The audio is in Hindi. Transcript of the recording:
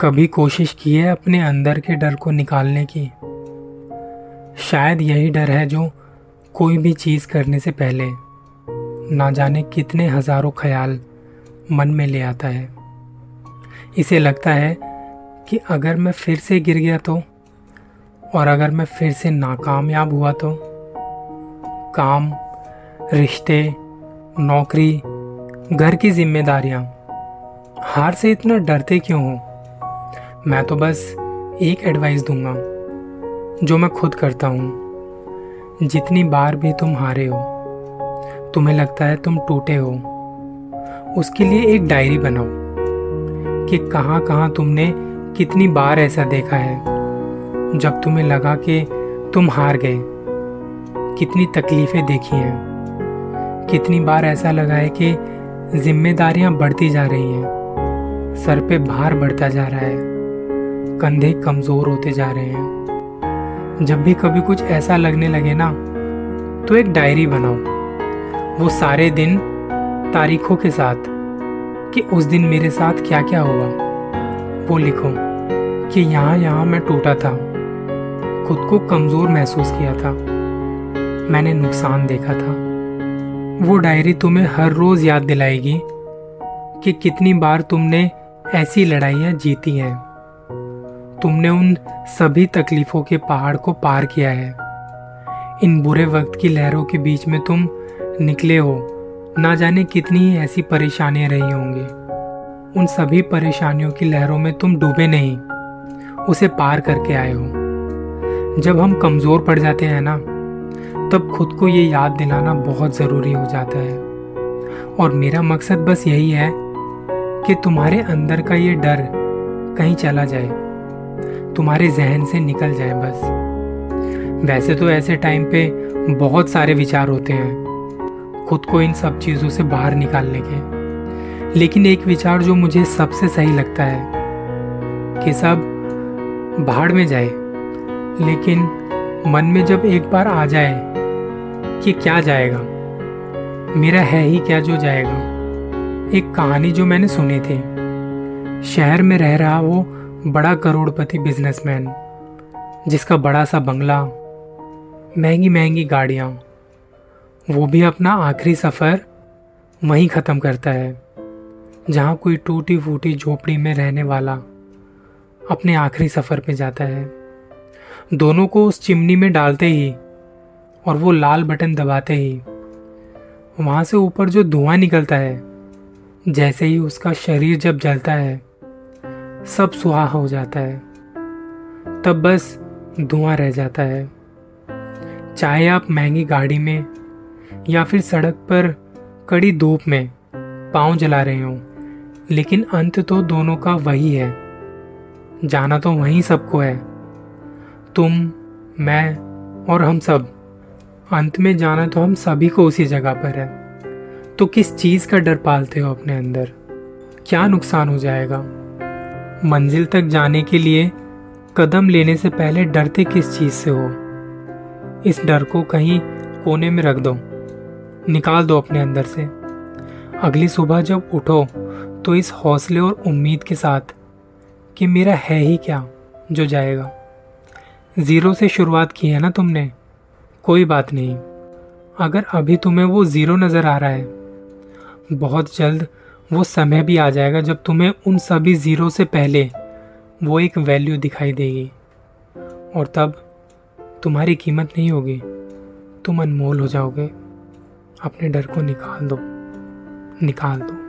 कभी कोशिश की है अपने अंदर के डर को निकालने की? शायद यही डर है जो कोई भी चीज़ करने से पहले ना जाने कितने हज़ारों ख्याल मन में ले आता है। इसे लगता है कि अगर मैं फिर से गिर गया तो, और अगर मैं फिर से नाकामयाब हुआ तो, काम, रिश्ते, नौकरी, घर की जिम्मेदारियाँ, हार से इतना डरते क्यों हो? मैं तो बस एक एडवाइस दूंगा जो मैं खुद करता हूँ। जितनी बार भी तुम हारे हो, तुम्हें लगता है तुम टूटे हो, उसके लिए एक डायरी बनाओ कि कहाँ कहाँ तुमने कितनी बार ऐसा देखा है जब तुम्हें लगा कि तुम हार गए। कितनी तकलीफ़ें देखी हैं, कितनी बार ऐसा लगा है कि जिम्मेदारियाँ बढ़ती जा रही हैं, सर पे भार बढ़ता जा रहा है, कंधे कमज़ोर होते जा रहे हैं। जब भी कभी कुछ ऐसा लगने लगे ना, तो एक डायरी बनाओ, वो सारे दिन तारीखों के साथ, कि उस दिन मेरे साथ क्या क्या हुआ। वो लिखो कि यहाँ मैं टूटा था, खुद को कमज़ोर महसूस किया था, मैंने नुकसान देखा था। वो डायरी तुम्हें हर रोज़ याद दिलाएगी कि कितनी बार तुमने ऐसी लड़ाइयाँ जीती हैं, तुमने उन सभी तकलीफ़ों के पहाड़ को पार किया है। इन बुरे वक्त की लहरों के बीच में तुम निकले हो। ना जाने कितनी ऐसी परेशानियां रही होंगी, उन सभी परेशानियों की लहरों में तुम डूबे नहीं, उसे पार करके आए हो। जब हम कमज़ोर पड़ जाते हैं ना, तब खुद को ये याद दिलाना बहुत ज़रूरी हो जाता है। और मेरा मकसद बस यही है कि तुम्हारे अंदर का ये डर कहीं चला जाए, तुम्हारे जहन से निकल जाए बस। वैसे तो ऐसे टाइम पे बहुत सारे विचार होते हैं खुद को इन सब चीज़ों से बाहर निकालने के, लेकिन एक विचार जो मुझे सबसे सही लगता है कि सब बाहर में जाए, लेकिन मन में जब एक बार आ जाए कि क्या जाएगा, मेरा है ही क्या जो जाएगा। एक कहानी जो मैंने सुनी थी, शहर में रह रहा वो बड़ा करोड़पति बिजनेसमैन, जिसका बड़ा सा बंगला, महंगी महंगी गाड़ियाँ, वो भी अपना आखिरी सफ़र वहीं ख़त्म करता है जहाँ कोई टूटी फूटी झोपड़ी में रहने वाला अपने आखिरी सफ़र पे जाता है। दोनों को उस चिमनी में डालते ही और वो लाल बटन दबाते ही वहाँ से ऊपर जो धुआं निकलता है, जैसे ही उसका शरीर जब जलता है, सब सुहा हो जाता है, तब बस धुआं रह जाता है। चाहे आप महंगी गाड़ी में या फिर सड़क पर कड़ी धूप में पाँव जला रहे हों, लेकिन अंत तो दोनों का वही है, जाना तो वहीं सबको है, तुम, मैं और हम सब। अंत में जाना तो हम सभी को उसी जगह पर है, तो किस चीज़ का डर पालते हो अपने अंदर? क्या नुकसान हो जाएगा? मंजिल तक जाने के लिए कदम लेने से पहले डरते किस चीज़ से हो? इस डर को कहीं कोने में रख दो, निकाल दो अपने अंदर से। अगली सुबह जब उठो तो इस हौसले और उम्मीद के साथ कि मेरा है ही क्या जो जाएगा। ज़ीरो से शुरुआत की है ना तुमने, कोई बात नहीं। अगर अभी तुम्हें वो ज़ीरो नज़र आ रहा है, बहुत जल्द वो समय भी आ जाएगा जब तुम्हें उन सभी ज़ीरो से पहले वो एक वैल्यू दिखाई देगी, और तब तुम्हारी कीमत नहीं होगी, तुम अनमोल हो जाओगे। अपने डर को निकाल दो, निकाल दो।